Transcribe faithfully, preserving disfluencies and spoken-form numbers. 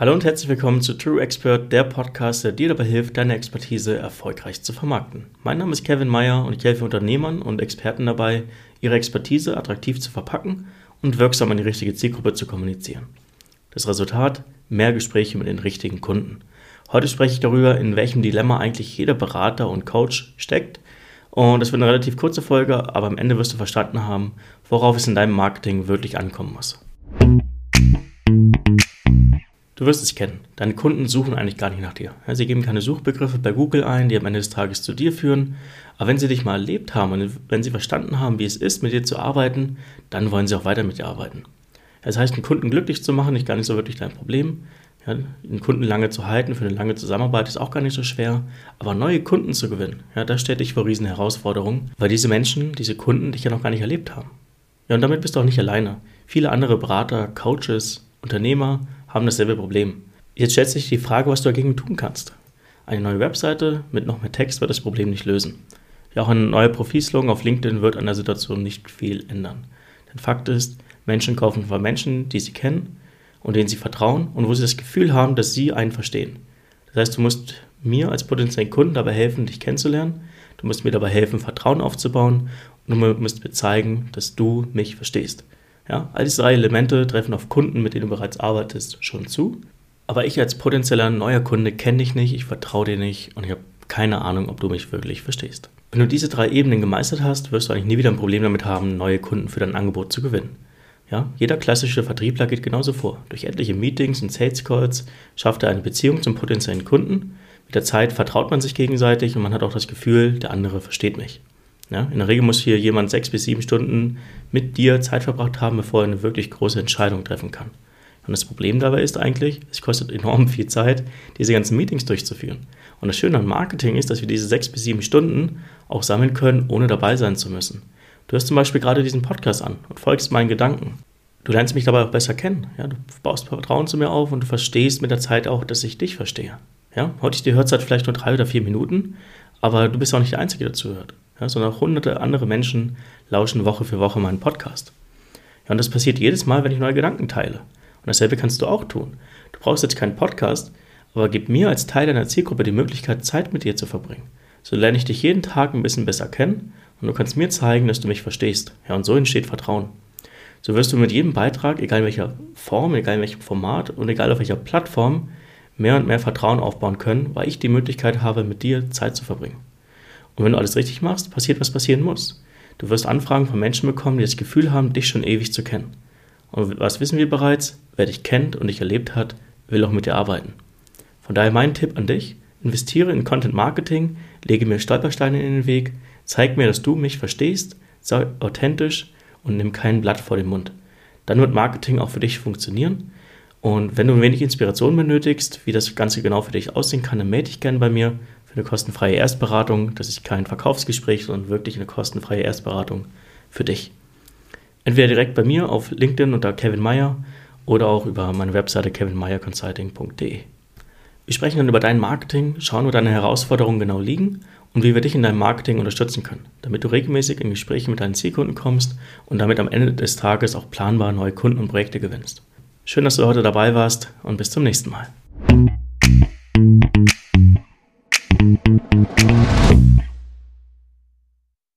Hallo und herzlich willkommen zu True Expert, der Podcast, der dir dabei hilft, deine Expertise erfolgreich zu vermarkten. Mein Name ist Kevin Meyer und ich helfe Unternehmern und Experten dabei, ihre Expertise attraktiv zu verpacken und wirksam an die richtige Zielgruppe zu kommunizieren. Das Resultat: mehr Gespräche mit den richtigen Kunden. Heute spreche ich darüber, in welchem Dilemma eigentlich jeder Berater und Coach steckt. Und es wird eine relativ kurze Folge, aber am Ende wirst du verstanden haben, worauf es in deinem Marketing wirklich ankommen muss. Du wirst es kennen. Deine Kunden suchen eigentlich gar nicht nach dir. Sie geben keine Suchbegriffe bei Google ein, die am Ende des Tages zu dir führen. Aber wenn sie dich mal erlebt haben und wenn sie verstanden haben, wie es ist, mit dir zu arbeiten, dann wollen sie auch weiter mit dir arbeiten. Das heißt, einen Kunden glücklich zu machen, ist gar nicht so wirklich dein Problem. Ja, einen Kunden lange zu halten für eine lange Zusammenarbeit ist auch gar nicht so schwer. Aber neue Kunden zu gewinnen, ja, das stellt dich vor riesen Herausforderungen, weil diese Menschen, diese Kunden dich ja noch gar nicht erlebt haben. Ja, und damit bist du auch nicht alleine. Viele andere Berater, Coaches, Unternehmer haben dasselbe Problem. Jetzt stellt sich die Frage, was du dagegen tun kannst. Eine neue Webseite mit noch mehr Text wird das Problem nicht lösen. Ja, auch eine neue Profilslogan auf LinkedIn wird an der Situation nicht viel ändern. Denn Fakt ist, Menschen kaufen von Menschen, die sie kennen und denen sie vertrauen und wo sie das Gefühl haben, dass sie einen verstehen. Das heißt, du musst mir als potenziellen Kunden dabei helfen, dich kennenzulernen. Du musst mir dabei helfen, Vertrauen aufzubauen und du musst mir zeigen, dass du mich verstehst. Ja, all diese drei Elemente treffen auf Kunden, mit denen du bereits arbeitest, schon zu. Aber ich als potenzieller neuer Kunde kenne dich nicht, ich vertraue dir nicht und ich habe keine Ahnung, ob du mich wirklich verstehst. Wenn du diese drei Ebenen gemeistert hast, wirst du eigentlich nie wieder ein Problem damit haben, neue Kunden für dein Angebot zu gewinnen. Ja, jeder klassische Vertriebler geht genauso vor. Durch etliche Meetings und Sales Calls schafft er eine Beziehung zum potenziellen Kunden. Mit der Zeit vertraut man sich gegenseitig und man hat auch das Gefühl, der andere versteht mich. Ja, in der Regel muss hier jemand sechs bis sieben Stunden mit dir Zeit verbracht haben, bevor er eine wirklich große Entscheidung treffen kann. Und das Problem dabei ist eigentlich, es kostet enorm viel Zeit, diese ganzen Meetings durchzuführen. Und das Schöne an Marketing ist, dass wir diese sechs bis sieben Stunden auch sammeln können, ohne dabei sein zu müssen. Du hörst zum Beispiel gerade diesen Podcast an und folgst meinen Gedanken. Du lernst mich dabei auch besser kennen. Ja, du baust Vertrauen zu mir auf und du verstehst mit der Zeit auch, dass ich dich verstehe. Ja, heute hört es vielleicht nur drei oder vier Minuten, aber du bist auch nicht der Einzige, der zuhört. Ja, sondern auch hunderte andere Menschen lauschen Woche für Woche meinen Podcast. Ja, und das passiert jedes Mal, wenn ich neue Gedanken teile. Und dasselbe kannst du auch tun. Du brauchst jetzt keinen Podcast, aber gib mir als Teil deiner Zielgruppe die Möglichkeit, Zeit mit dir zu verbringen. So lerne ich dich jeden Tag ein bisschen besser kennen und du kannst mir zeigen, dass du mich verstehst. Ja, und so entsteht Vertrauen. So wirst du mit jedem Beitrag, egal in welcher Form, egal in welchem Format und egal auf welcher Plattform, mehr und mehr Vertrauen aufbauen können, weil ich die Möglichkeit habe, mit dir Zeit zu verbringen. Und wenn du alles richtig machst, passiert, was passieren muss. Du wirst Anfragen von Menschen bekommen, die das Gefühl haben, dich schon ewig zu kennen. Und was wissen wir bereits? Wer dich kennt und dich erlebt hat, will auch mit dir arbeiten. Von daher mein Tipp an dich: Investiere in Content Marketing, lege mir Stolpersteine in den Weg, zeig mir, dass du mich verstehst, sei authentisch und nimm kein Blatt vor den Mund. Dann wird Marketing auch für dich funktionieren. Und wenn du ein wenig Inspiration benötigst, wie das Ganze genau für dich aussehen kann, dann melde dich gerne bei mir. Für eine kostenfreie Erstberatung, das ist kein Verkaufsgespräch, sondern wirklich eine kostenfreie Erstberatung für dich. Entweder direkt bei mir auf LinkedIn unter Kevin Meyer oder auch über meine Webseite kevin meyer consulting punkt de. Wir sprechen dann über dein Marketing, schauen, wo deine Herausforderungen genau liegen und wie wir dich in deinem Marketing unterstützen können, damit du regelmäßig in Gespräche mit deinen Zielkunden kommst und damit am Ende des Tages auch planbar neue Kunden und Projekte gewinnst. Schön, dass du heute dabei warst und bis zum nächsten Mal. Thank you.